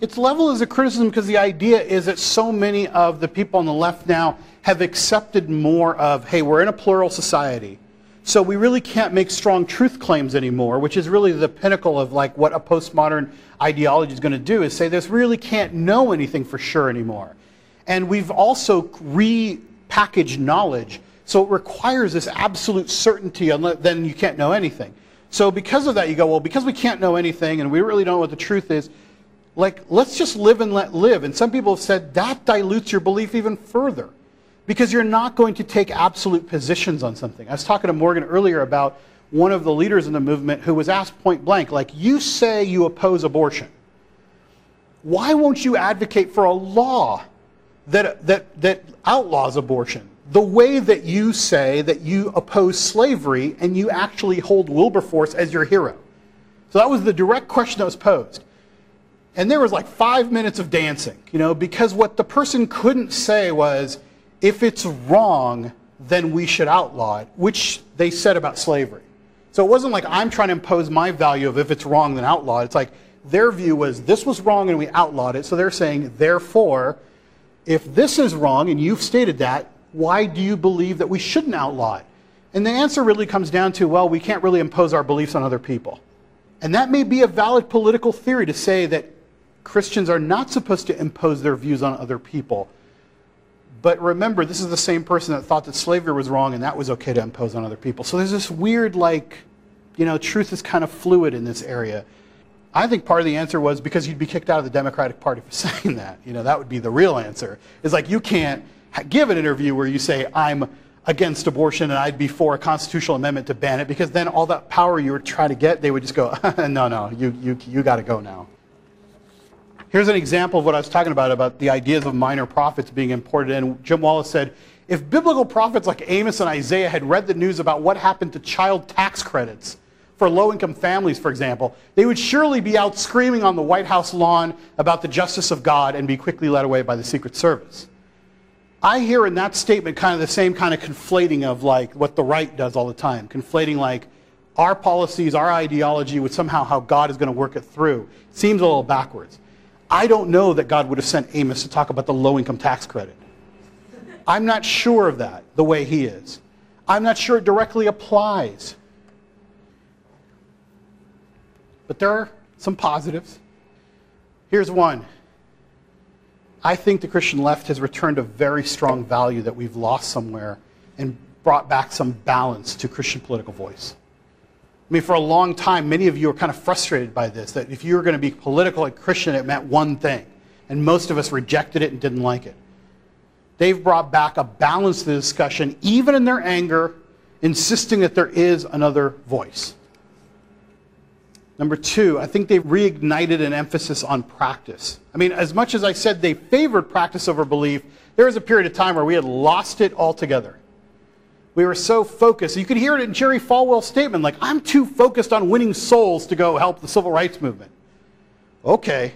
It's leveled as a criticism because the idea is that so many of the people on the left now have accepted more of, hey, we're in a plural society. So we really can't make strong truth claims anymore, which is really the pinnacle of like what a postmodern ideology is going to do, is say this really can't know anything for sure anymore. And we've also repackaged knowledge, so it requires this absolute certainty, unless then you can't know anything. So because of that, you go, well, because we can't know anything and we really don't know what the truth is, like, let's just live and let live. And some people have said that dilutes your belief even further, because you're not going to take absolute positions on something. I was talking to Morgan earlier about one of the leaders in the movement who was asked point blank, like, you say you oppose abortion. Why won't you advocate for a law that outlaws abortion? The way that you say that you oppose slavery, and you actually hold Wilberforce as your hero. So that was the direct question that was posed. And there was like 5 minutes of dancing, you know, because what the person couldn't say was, if it's wrong, then we should outlaw it, which they said about slavery. So it wasn't like I'm trying to impose my value of if it's wrong, then outlaw it. It's like their view was this was wrong and we outlawed it. So they're saying, therefore, if this is wrong and you've stated that, why do you believe that we shouldn't outlaw it? And the answer really comes down to, well, we can't really impose our beliefs on other people. And that may be a valid political theory to say that Christians are not supposed to impose their views on other people. But remember, this is the same person that thought that slavery was wrong and that was okay to impose on other people. So there's this weird, like, you know, truth is kind of fluid in this area. I think part of the answer was because you'd be kicked out of the Democratic Party for saying that. You know, that would be the real answer. It's like you can't give an interview where you say, I'm against abortion and I'd be for a constitutional amendment to ban it, because then all that power you were trying to get, they would just go, no, you got to go now. Here's an example of what I was talking about the ideas of minor prophets being imported in. Jim Wallis said, if biblical prophets like Amos and Isaiah had read the news about what happened to child tax credits, for low-income families, for example, they would surely be out screaming on the White House lawn about the justice of God and be quickly led away by the Secret Service. I hear in that statement kind of the same kind of conflating of like what the right does all the time, conflating like our policies, our ideology with somehow how God is going to work it through. It seems a little backwards. I don't know that God would have sent Amos to talk about the low-income tax credit. I'm not sure of that the way he is. I'm not sure it directly applies. But there are some positives. Here's one. I think the Christian left has returned a very strong value that we've lost somewhere and brought back some balance to Christian political voice. I mean, for a long time, many of you were kind of frustrated by this, that if you were going to be political and Christian, it meant one thing. And most of us rejected it and didn't like it. They've brought back a balance to the discussion, even in their anger, insisting that there is another voice. Number two, I think they've reignited an emphasis on practice. I mean, as much as I said they favored practice over belief, there was a period of time where we had lost it altogether. We were so focused. You could hear it in Jerry Falwell's statement, like, I'm too focused on winning souls to go help the civil rights movement. Okay.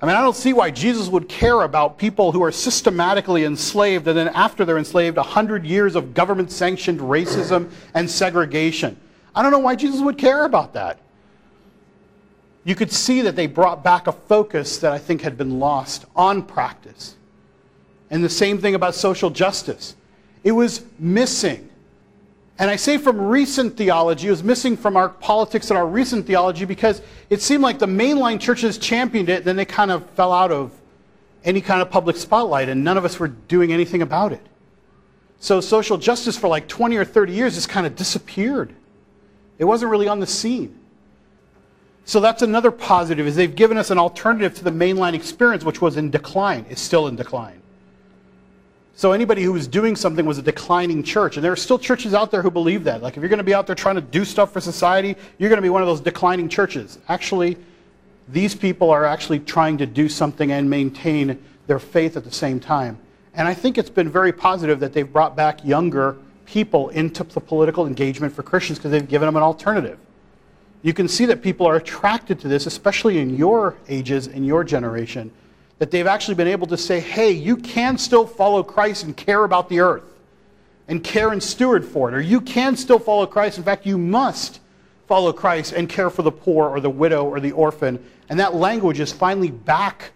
I mean, I don't see why Jesus would care about people who are systematically enslaved and then after they're enslaved, 100 years of government-sanctioned racism and segregation. I don't know why Jesus would care about that. You could see that they brought back a focus that I think had been lost on practice. And the same thing about social justice. It was missing. And I say from recent theology, it was missing from our politics and our recent theology because it seemed like the mainline churches championed it, then they kind of fell out of any kind of public spotlight and none of us were doing anything about it. So social justice for like 20 or 30 years just kind of disappeared. It wasn't really on the scene. So that's another positive, is they've given us an alternative to the mainline experience, which was in decline, is still in decline. So anybody who was doing something was a declining church. And there are still churches out there who believe that. Like if you're going to be out there trying to do stuff for society, you're going to be one of those declining churches. Actually, these people are actually trying to do something and maintain their faith at the same time. And I think it's been very positive that they've brought back younger people into the political engagement for Christians because they've given them an alternative. You can see that people are attracted to this, especially in your ages, in your generation, that they've actually been able to say, hey, you can still follow Christ and care about the earth and care and steward for it. Or you can still follow Christ. In fact, you must follow Christ and care for the poor or the widow or the orphan. And that language is finally back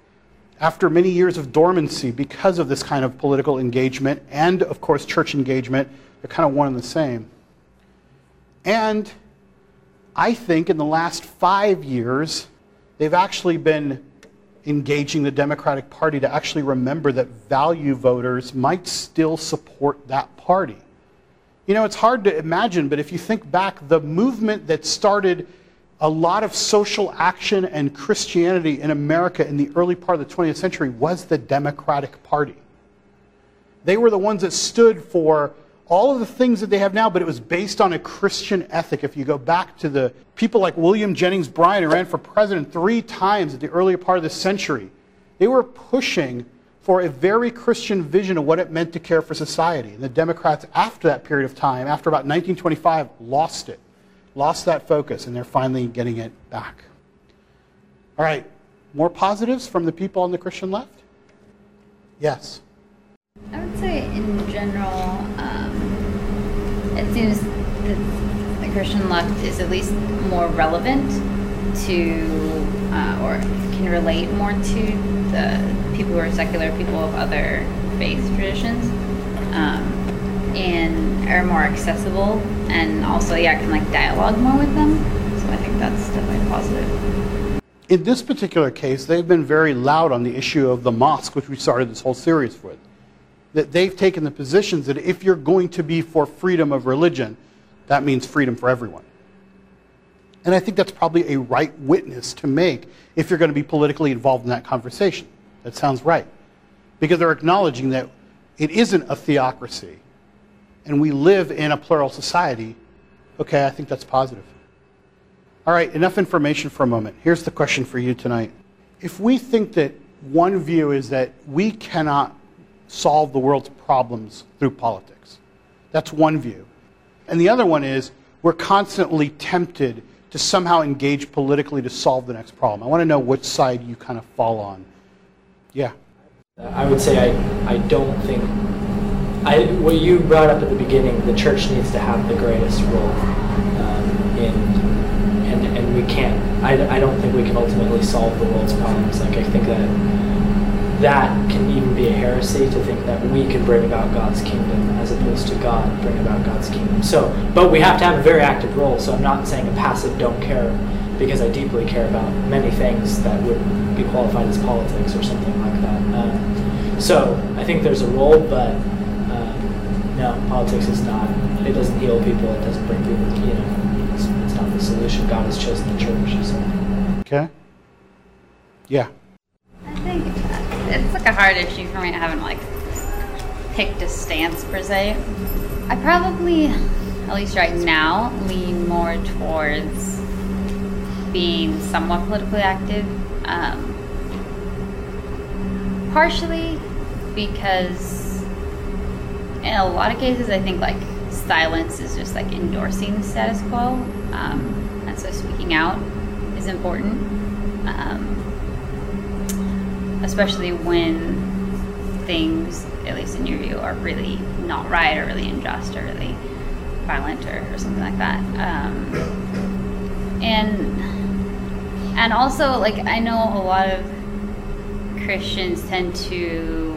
after many years of dormancy because of this kind of political engagement and, of course, church engagement. They're kind of one and the same. And I think in the last 5 years, they've actually been engaging the Democratic Party to actually remember that value voters might still support that party. You know, it's hard to imagine, but if you think back, the movement that started a lot of social action and Christianity in America in the early part of the 20th century was the Democratic Party. They were the ones that stood for all of the things that they have now, but it was based on a Christian ethic. If you go back to the people like William Jennings Bryan, who ran for president 3 times at the earlier part of the century, they were pushing for a very Christian vision of what it meant to care for society. And the Democrats, after that period of time, after about 1925, lost it, lost that focus, and they're finally getting it back. All right, more positives from the people on the Christian left? Yes. I would say in general, it seems that the Christian left is at least more relevant to, or can relate more to the people who are secular, people of other faith traditions, and are more accessible, and also, yeah, can like dialogue more with them. So I think that's definitely positive. In this particular case, they've been very loud on the issue of the mosque, which we started this whole series with. That they've taken the positions that if you're going to be for freedom of religion, that means freedom for everyone. And I think that's probably a right witness to make if you're going to be politically involved in that conversation. That sounds right. Because they're acknowledging that it isn't a theocracy, and we live in a plural society. Okay, I think that's positive. All right, enough information for a moment. Here's the question for you tonight. If we think that one view is that we cannot solve the world's problems through politics. That's one view. And the other one is we're constantly tempted to to somehow engage politically to solve the next problem. I want to know which side you kind of fall on. Yeah. I would say I don't think... what you brought up at the beginning, the church needs to have the greatest role and we can't. I don't think we can ultimately solve the world's problems. Like, I think that can even be a heresy to think that we can bring about God's kingdom as opposed to God bring about God's kingdom. So, but we have to have a very active role, so I'm not saying a passive don't care, because I deeply care about many things that would be qualified as politics or something like that. So I think there's a role, but no, politics is not, it doesn't heal people, it doesn't bring people, you know, it's not the solution. God has chosen the church. So. Okay. Yeah. I think it's like a hard issue for me. I haven't like picked a stance per se. I probably, at least right now, lean more towards being somewhat politically active, partially because in a lot of cases I think like silence is just like endorsing the status quo, and so speaking out is important, especially when things, at least in your view, are really not right or really unjust or really violent or something like that. And also, like, I know a lot of Christians tend to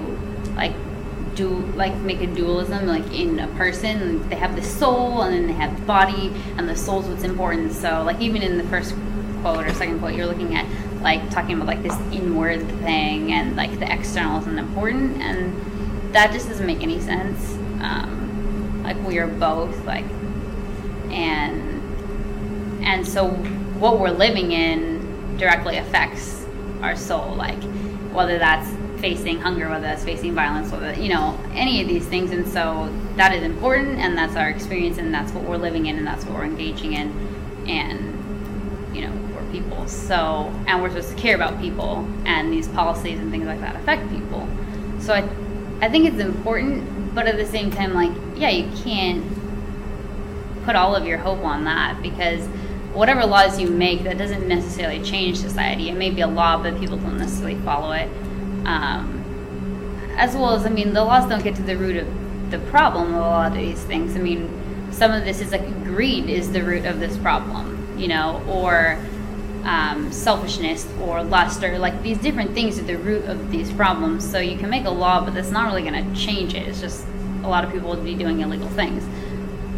like make a dualism like in a person. They have the soul and then they have the body, and the soul's what's important. So like even in the first quote or second quote, you're looking at like talking about like this inward thing, and like the external isn't important, and that just doesn't make any sense. Like we are both like, and so what we're living in directly affects our soul, like whether that's facing hunger, whether that's facing violence, whether, you know, any of these things. And so that is important, and that's our experience, and that's what we're living in, and that's what we're engaging in, and, you know, we're people. So, and we're supposed to care about people, and these policies and things like that affect people. So I think it's important, but at the same time, like, yeah, you can't put all of your hope on that, because whatever laws you make, that doesn't necessarily change society. It may be a law, but people don't necessarily follow it. As well as, I mean, the laws don't get to the root of the problem of a lot of these things. I mean, some of this is like greed is the root of this problem, you know, or selfishness or lust, or like these different things are the root of these problems. So you can make a law, but that's not really going to change it. It's just a lot of people would be doing illegal things.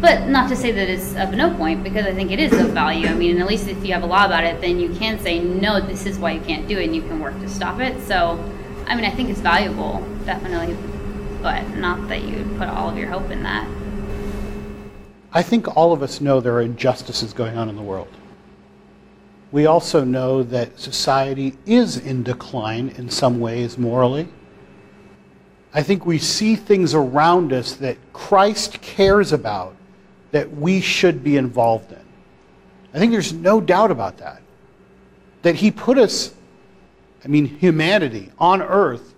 But not to say that it's of no point, because I think it is of value. I mean, and at least if you have a law about it, then you can say, no, this is why you can't do it, and you can work to stop it. So, I mean, I think it's valuable, definitely, but not that you would put all of your hope in that. I think all of us know there are injustices going on in the world. We also know that society is in decline in some ways morally. I think we see things around us that Christ cares about, that we should be involved in. I think there's no doubt about that. That he put us, I mean humanity, on earth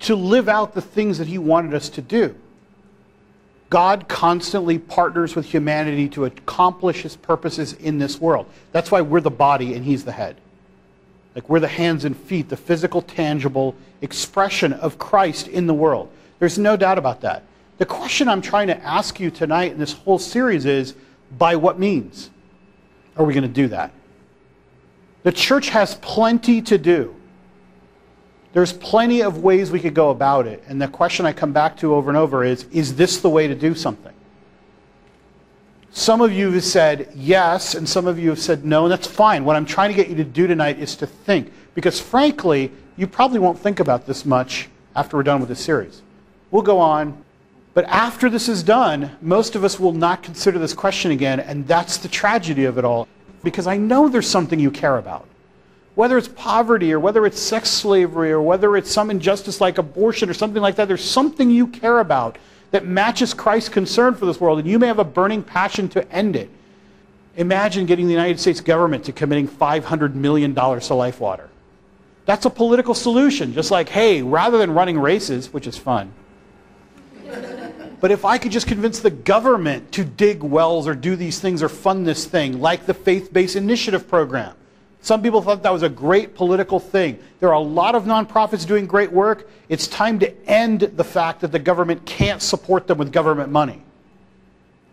to live out the things that he wanted us to do. God constantly partners with humanity to accomplish his purposes in this world. That's why we're the body and he's the head. Like we're the hands and feet, the physical, tangible expression of Christ in the world. There's no doubt about that. The question I'm trying to ask you tonight in this whole series is, by what means are we going to do that? The church has plenty to do. There's plenty of ways we could go about it. And the question I come back to over and over is this the way to do something? Some of you have said yes, and some of you have said no, and that's fine. What I'm trying to get you to do tonight is to think, because frankly, you probably won't think about this much after we're done with this series. We'll go on, but after this is done, most of us will not consider this question again, and that's the tragedy of it all, because I know there's something you care about. Whether it's poverty, or whether it's sex slavery, or whether it's some injustice like abortion or something like that, there's something you care about that matches Christ's concern for this world, and you may have a burning passion to end it. Imagine getting the United States government to committing $500 million to LifeWater. That's a political solution, just like, hey, rather than running races, which is fun, But if I could just convince the government to dig wells or do these things or fund this thing, like the Faith-Based Initiative Program. Some people thought that was a great political thing. There are a lot of nonprofits doing great work. It's time to end the fact that the government can't support them with government money.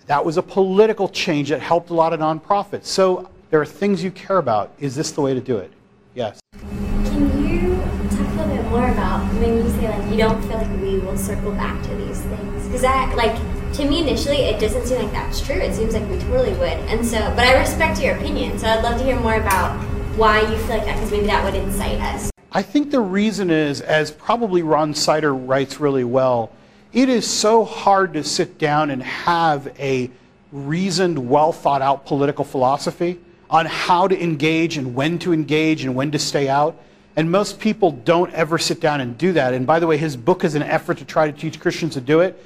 That was a political change that helped a lot of nonprofits. So there are things you care about. Is this the way to do it? Yes. Can you talk a little bit more about when you say, like, you don't feel like we will circle back to these things? Because that, like, to me initially, it doesn't seem like that's true. It seems like we totally would. And so, but I respect your opinion. So I'd love to hear more about why you feel like that, because maybe that would incite us. I think the reason is, as probably Ron Sider writes really well, it is so hard to sit down and have a reasoned, well-thought-out political philosophy on how to engage and when to stay out. And most people don't ever sit down and do that. And by the way, his book is an effort to try to teach Christians to do it.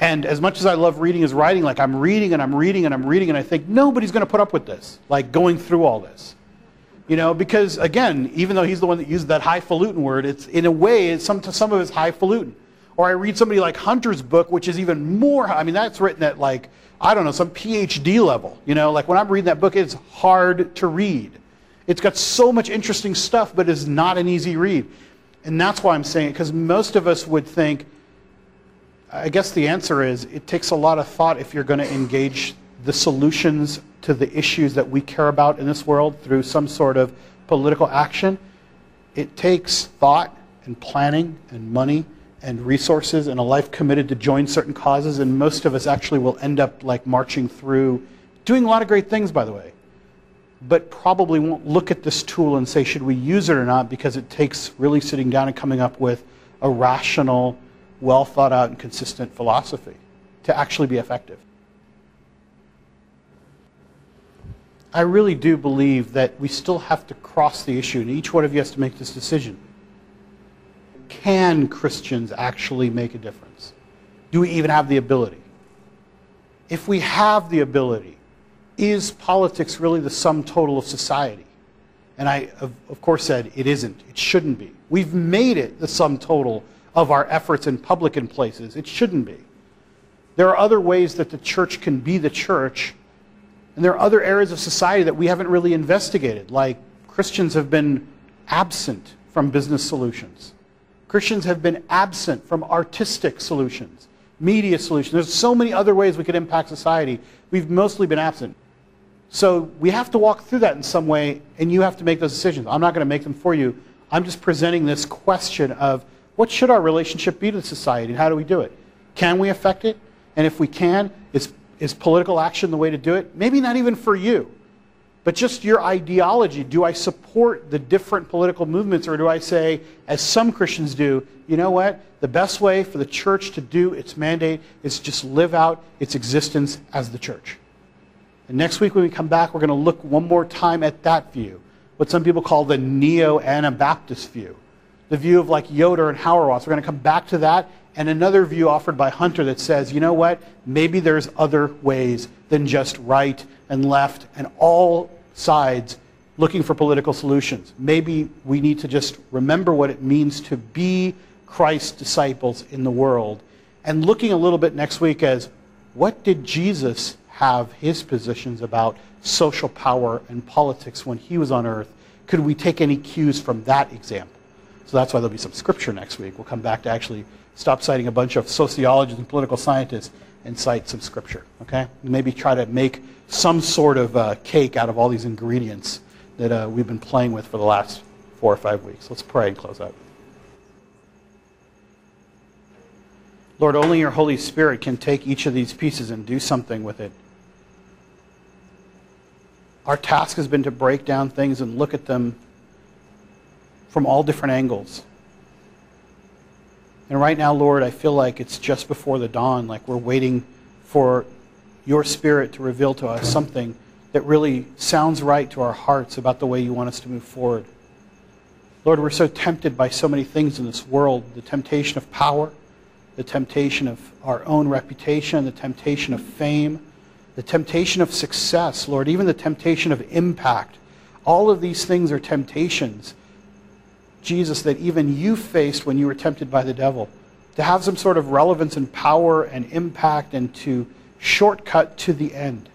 And as much as I love reading his writing, like I'm reading, and I think nobody's going to put up with this, like going through all this. You know, because again, even though he's the one that used that highfalutin word, it's in a way, it's some of it's highfalutin. Or I read somebody like Hunter's book, which is even more, I mean, that's written at like, I don't know, some PhD level. You know, like when I'm reading that book, it's hard to read. It's got so much interesting stuff, but it's not an easy read. And that's why I'm saying it, because most of us would think, I guess the answer is, it takes a lot of thought if you're going to engage the solutions to the issues that we care about in this world through some sort of political action. It takes thought and planning and money and resources and a life committed to join certain causes, and most of us actually will end up like marching through, doing a lot of great things, by the way, but probably won't look at this tool and say, should we use it or not, because it takes really sitting down and coming up with a rational, well thought out and consistent philosophy to actually be effective. I really do believe that we still have to cross the issue, and each one of you has to make this decision. Can Christians actually make a difference? Do we even have the ability? If we have the ability, is politics really the sum total of society? And I, of course, said it isn't. It shouldn't be. We've made it the sum total of our efforts in public and places. It shouldn't be. There are other ways that the church can be the church. And there are other areas of society that we haven't really investigated, like Christians have been absent from business solutions. Christians have been absent from artistic solutions, media solutions. There's so many other ways we could impact society. We've mostly been absent. So we have to walk through that in some way, and you have to make those decisions. I'm not going to make them for you. I'm just presenting this question of what should our relationship be to society, and how do we do it? Can we affect it? And if we can, is political action the way to do it? Maybe not even for you, but just your ideology. Do I support the different political movements, or do I say, as some Christians do, you know what? The best way for the church to do its mandate is just live out its existence as the church. And next week when we come back, we're going to look one more time at that view, what some people call the Neo-Anabaptist view, the view of like Yoder and Hauerwas. We're going to come back to that. And another view offered by Hunter that says, you know what, maybe there's other ways than just right and left and all sides looking for political solutions. Maybe we need to just remember what it means to be Christ's disciples in the world. And looking a little bit next week as, what did Jesus have his positions about social power and politics when he was on earth? Could we take any cues from that example? So that's why there'll be some scripture next week. We'll come back to actually stop citing a bunch of sociologists and political scientists and cite some scripture, okay? Maybe try to make some sort of cake out of all these ingredients that we've been playing with for the last 4 or 5 weeks. Let's pray and close out. Lord, only your Holy Spirit can take each of these pieces and do something with it. Our task has been to break down things and look at them from all different angles. And right now, Lord, I feel like it's just before the dawn, like we're waiting for your Spirit to reveal to us something that really sounds right to our hearts about the way you want us to move forward. Lord, we're so tempted by so many things in this world, the temptation of power, the temptation of our own reputation, the temptation of fame, the temptation of success, Lord, even the temptation of impact. All of these things are temptations, Jesus, that even you faced when you were tempted by the devil. to have some sort of relevance and power and impact and to shortcut to the end.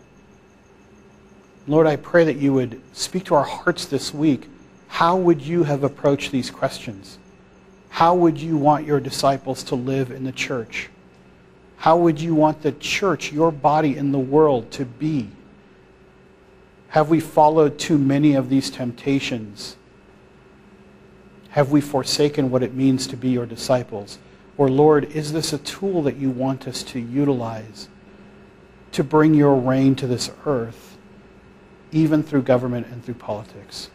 Lord, I pray that you would speak to our hearts this week. How would you have approached these questions? How would you want your disciples to live in the church? How would you want the church, your body in the world, to be? Have we followed too many of these temptations? Have we forsaken what it means to be your disciples? Or, Lord, is this a tool that you want us to utilize to bring your reign to this earth, even through government and through politics?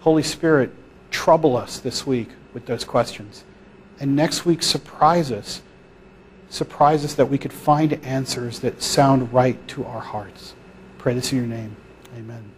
Holy Spirit, trouble us this week with those questions. And next week, surprise us. Surprise us that we could find answers that sound right to our hearts. Pray this in your name. Amen.